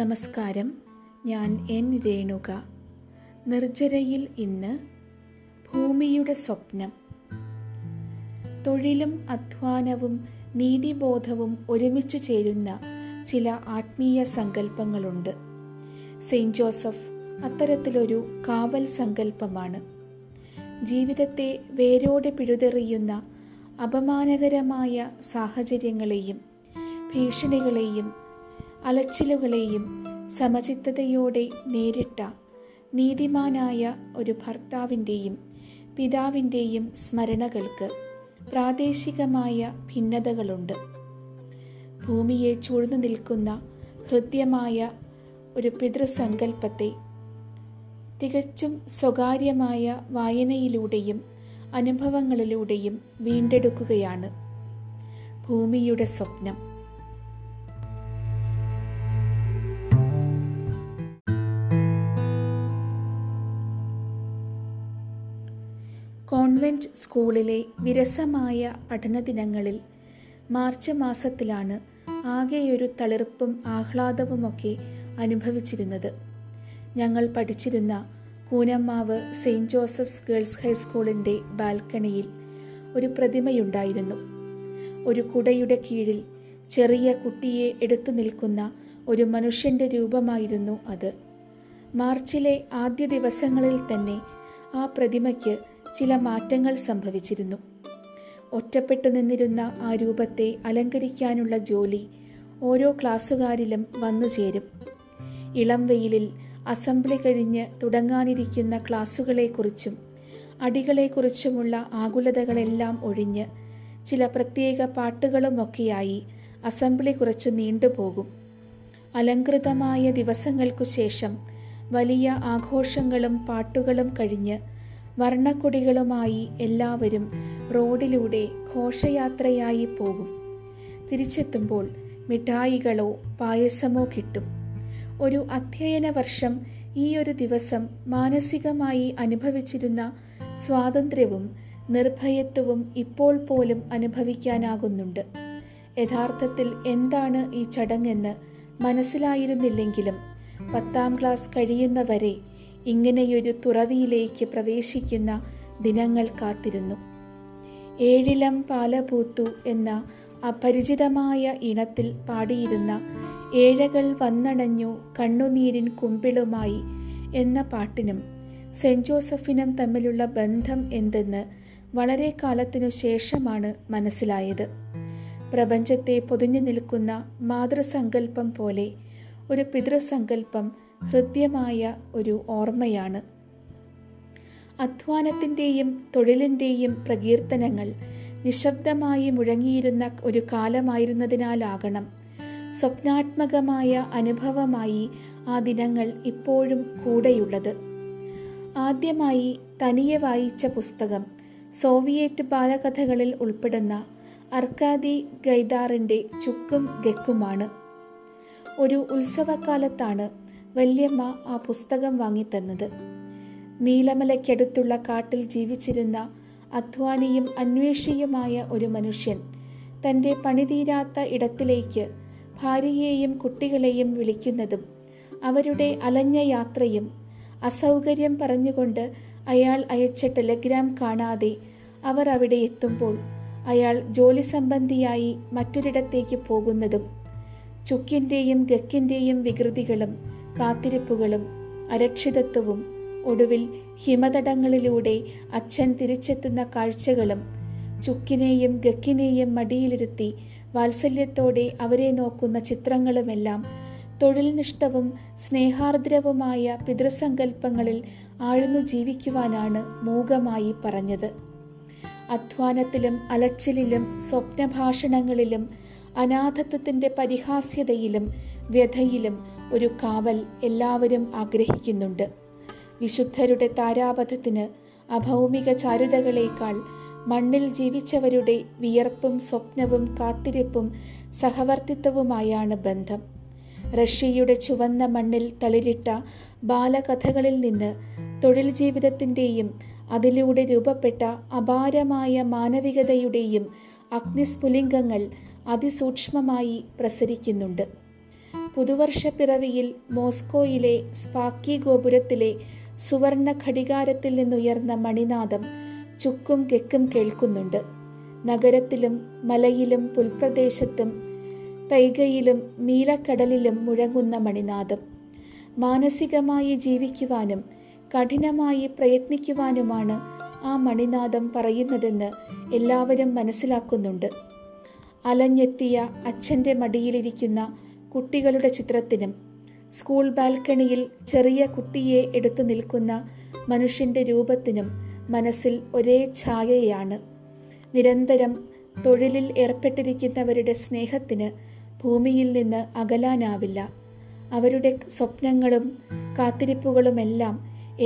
നമസ്കാരം. ഞാൻ എൻ. രേണുക. നിർജ്ജരയിൽ ഇന്ന് ഭൂമിയുടെ സ്വപ്നം. തൊഴിലും അധ്വാനവും നീതിബോധവും ഒരുമിച്ചു ചേരുന്ന ചില ആത്മീയ സങ്കല്പങ്ങളുണ്ട്. സെൻ്റ് ജോസഫ് അത്തരത്തിലൊരു കാവൽ സങ്കല്പമാണ്. ജീവിതത്തെ വേരോടെ പിഴുതെറിയുന്ന അപമാനകരമായ സാഹചര്യങ്ങളെയും ഭീഷണികളെയും അലച്ചിലുകളെയും സമചിത്തതയോടെ നേരിട്ട നീതിമാനായ ഒരു ഭർത്താവിൻ്റെയും പിതാവിൻ്റെയും സ്മരണകൾക്ക് പ്രാദേശികമായ ഭിന്നതകളുണ്ട്. ഭൂമിയെ ചൂഴ്ന്നു നിൽക്കുന്ന ഹൃദ്യമായ ഒരു പിതൃസങ്കല്പത്തെ തികച്ചും സ്വകാര്യമായ വായനയിലൂടെയും അനുഭവങ്ങളിലൂടെയും വീണ്ടെടുക്കുകയാണ് ഭൂമിയുടെ സ്വപ്നം. കോൺവെൻറ്റ് സ്കൂളിലെ വിരസമായ പഠനദിനങ്ങളിൽ മാർച്ച് മാസത്തിലാണ് ആകെയൊരു തളിർപ്പും ആഹ്ലാദവുമൊക്കെ അനുഭവിച്ചിരുന്നത്. ഞങ്ങൾ പഠിച്ചിരുന്ന കൂനമ്മാവ് സെയിൻറ്റ് ജോസഫ്സ് ഗേൾസ് ഹൈസ്കൂളിൻ്റെ ബാൽക്കണിയിൽ ഒരു പ്രതിമയുണ്ടായിരുന്നു. ഒരു കുടയുടെ കീഴിൽ ചെറിയ കുട്ടിയെ എടുത്തു നിൽക്കുന്ന ഒരു മനുഷ്യൻ്റെ രൂപമായിരുന്നു അത്. മാർച്ചിലെ ആദ്യ ദിവസങ്ങളിൽ തന്നെ ആ പ്രതിമയ്ക്ക് ചില മാറ്റങ്ങൾ സംഭവിച്ചിരുന്നു. ഒറ്റപ്പെട്ടു നിന്നിരുന്ന ആ രൂപത്തെ അലങ്കരിക്കാനുള്ള ജോലി ഓരോ ക്ലാസ്സുകാരിലും വന്നു ചേരും. ഇളം വെയിലിൽ അസംബ്ലി കഴിഞ്ഞ് തുടങ്ങാനിരിക്കുന്ന ക്ലാസ്സുകളെക്കുറിച്ചും അടികളെക്കുറിച്ചുമുള്ള ആകുലതകളെല്ലാം ഒഴിഞ്ഞ് ചില പ്രത്യേക പാട്ടുകളുമൊക്കെയായി അസംബ്ലി കുറച്ചു നീണ്ടുപോകും. അലങ്കൃതമായ ദിവസങ്ങൾക്കു ശേഷം വലിയ ആഘോഷങ്ങളും പാട്ടുകളും കഴിഞ്ഞ് വർണ്ണക്കൊടികളുമായി എല്ലാവരും റോഡിലൂടെ ഘോഷയാത്രയായി പോകും. തിരിച്ചെത്തുമ്പോൾ മിഠായികളോ പായസമോ കിട്ടും. ഒരു അധ്യയന വർഷം ഈ ഒരു ദിവസം മാനസികമായി അനുഭവിച്ചിരുന്ന സ്വാതന്ത്ര്യവും നിർഭയത്വവും ഇപ്പോൾ പോലും അനുഭവിക്കാനാകുന്നുണ്ട്. യഥാർത്ഥത്തിൽ എന്താണ് ഈ ചടങ്ങെന്ന് മനസ്സിലായിരുന്നില്ലെങ്കിലും 10ാം ക്ലാസ് കഴിയുന്നവരെ ഇങ്ങനെയൊരു തുറവിയിലേക്ക് പ്രവേശിക്കുന്ന ദിനങ്ങൾ കാത്തിരുന്നു. ഏഴിലം പാലപൂത്തു എന്ന അപരിചിതമായ ഇനത്തിൽ പാടിയിരുന്ന ഏഴകൾ വന്നണഞ്ഞു കണ്ണുനീരിൻ കുമ്പിളുമായി എന്ന പാട്ടിനും സെൻ്റ് ജോസഫിനും തമ്മിലുള്ള ബന്ധം എന്തെന്ന് വളരെ കാലത്തിനു ശേഷമാണ് മനസ്സിലായത്. പ്രപഞ്ചത്തെ പൊതിഞ്ഞു നിൽക്കുന്ന മാതൃസങ്കല്പം പോലെ ഒരു പിതൃസങ്കല്പം ഹൃദ്യമായ ഒരു ഓർമ്മയാണ്. അധ്വാനത്തിൻ്റെയും തൊഴിലിൻ്റെയും പ്രകീർത്തനങ്ങൾ നിശബ്ദമായി മുഴങ്ങിയിരുന്ന ഒരു കാലമായിരുന്നതിനാലാകണം സ്വപ്നാത്മകമായ അനുഭവമായി ആ ദിനങ്ങൾ ഇപ്പോഴും കൂടെയുള്ളത്. ആദ്യമായി തനിയെ വായിച്ച പുസ്തകം സോവിയറ്റ് ബാലകഥകളിൽ ഉൾപ്പെടുന്ന അർക്കാദി ഗൈദാറിൻ്റെ ചുക്കും ഗെക്കുമാണ്. ഒരു ഉത്സവകാലത്താണ് വല്യമ്മ ആ പുസ്തകം വാങ്ങിത്തന്നത്. നീലമലയ്ക്കടുത്തുള്ള കാട്ടിൽ ജീവിച്ചിരുന്ന അധ്വാനിയും അന്വേഷിയുമായ ഒരു മനുഷ്യൻ തൻ്റെ പണിതീരാത്ത ഇടത്തിലേക്ക് ഭാര്യയെയും കുട്ടികളെയും വിളിക്കുന്നതും അവരുടെ അലഞ്ഞ യാത്രയും അസൗകര്യം പറഞ്ഞുകൊണ്ട് അയാൾ അയച്ച ടെലഗ്രാം കാണാതെ അവർ അവിടെ എത്തുമ്പോൾ അയാൾ ജോലി സംബന്ധിയായി മറ്റൊരിടത്തേക്ക് പോകുന്നതും ചുക്കിൻ്റെയും ഗക്കിൻ്റെയും വികൃതികളും കാത്തിരിപ്പുകളും അരക്ഷിതത്വവും ഒടുവിൽ ഹിമതടങ്ങളിലൂടെ അച്ഛൻ തിരിച്ചെത്തുന്ന കാഴ്ചകളും ചുക്കിനെയും ഗക്കിനെയും മടിയിലിരുത്തി വാത്സല്യത്തോടെ അവരെ നോക്കുന്ന ചിത്രങ്ങളുമെല്ലാം തൊഴിൽനിഷ്ഠവും സ്നേഹാർദ്രവുമായ പിതൃസങ്കല്പങ്ങളിൽ ആഴ്ന്നു ജീവിക്കുവാനാണ് മൂകമായി പറഞ്ഞത്. അധ്വാനത്തിലും അലച്ചിലും സ്വപ്നഭാഷണങ്ങളിലും അനാഥത്വത്തിൻ്റെ പരിഹാസ്യതയിലും വ്യഥയിലും ഒരു കാവൽ എല്ലാവരും ആഗ്രഹിക്കുന്നുണ്ട്. വിശുദ്ധരുടെ താരാപഥത്തിന് അഭൗമിക ചാരുതകളേക്കാൾ മണ്ണിൽ ജീവിച്ചവരുടെ വിയർപ്പും സ്വപ്നവും കാത്തിരിപ്പും സഹവർത്തിത്വവുമായാണ് ബന്ധം. റഷ്യയുടെ ചുവന്ന മണ്ണിൽ തളിരിട്ട ബാലകഥകളിൽ നിന്ന് തൊഴിൽ ജീവിതത്തിൻ്റെയും അതിലൂടെ രൂപപ്പെട്ട അപാരമായ മാനവികതയുടെയും അഗ്നിസ്ഫുലിംഗങ്ങൾ അതിസൂക്ഷ്മമായി പ്രസരിക്കുന്നുണ്ട്. പുതുവർഷപ്പിറവിയിൽ മോസ്കോയിലെ സ്പാക്കി ഗോപുരത്തിലെ സുവർണ ഘടികാരത്തിൽ നിന്നുയർന്ന മണിനാദം ചുക്കും കെക്കും കേൾക്കുന്നുണ്ട്. നഗരത്തിലും മലയിലും പുൽപ്രദേശത്തും തൈകയിലും നീലക്കടലിലും മുഴങ്ങുന്ന മണിനാദം മാനസികമായി ജീവിക്കുവാനും കഠിനമായി പ്രയത്നിക്കുവാനുമാണ് ആ മണിനാദം പറയുന്നതെന്ന് എല്ലാവരും മനസ്സിലാക്കുന്നുണ്ട്. അലഞ്ഞെത്തിയ അച്ഛൻ്റെ മടിയിലിരിക്കുന്ന കുട്ടികളുടെ ചിത്രത്തിനും സ്കൂൾ ബാൽക്കണിയിൽ ചെറിയ കുട്ടിയെ എടുത്തു നിൽക്കുന്ന മനുഷ്യൻ്റെ രൂപത്തിനും മനസ്സിൽ ഒരേ ഛായയാണ്. നിരന്തരം തൊഴിലിൽ ഏർപ്പെട്ടിരിക്കുന്നവരുടെ സ്നേഹത്തിന് ഭൂമിയിൽ നിന്ന് അകലാനാവില്ല. അവരുടെ സ്വപ്നങ്ങളും കാത്തിരിപ്പുകളുമെല്ലാം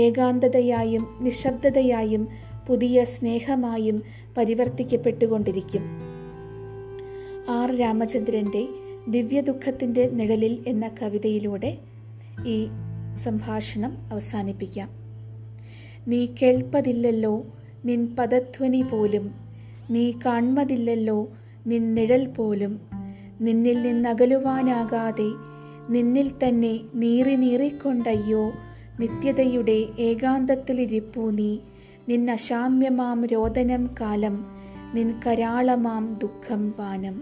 ഏകാന്തതയായും നിശബ്ദതയായും പുതിയ സ്നേഹമായും പരിവർത്തിക്കപ്പെട്ടുകൊണ്ടിരിക്കും. ആർ രാമചന്ദ്രൻ്റെ ദിവ്യദുഃഖത്തിൻ്റെ നിഴലിൽ എന്ന കവിതയിലൂടെ ഈ സംഭാഷണം അവസാനിപ്പിക്കാം. നീ കേൾപ്പതില്ലല്ലോ നിൻ പദധ്വനി പോലും, നീ കാൺമതില്ലല്ലോ നിൻ നിഴൽ പോലും, നിന്നിൽ നിന്നകലുവാനാകാതെ നിന്നിൽ തന്നെ നീറി നീറിക്കൊണ്ടയ്യോ നിത്യതയുടെ ഏകാന്തത്തിലിരിപ്പൂ നീ, നിന്നശാമ്യമാം രോദനം കാലം, നിൻ കരാളമാം ദുഃഖം വാനം.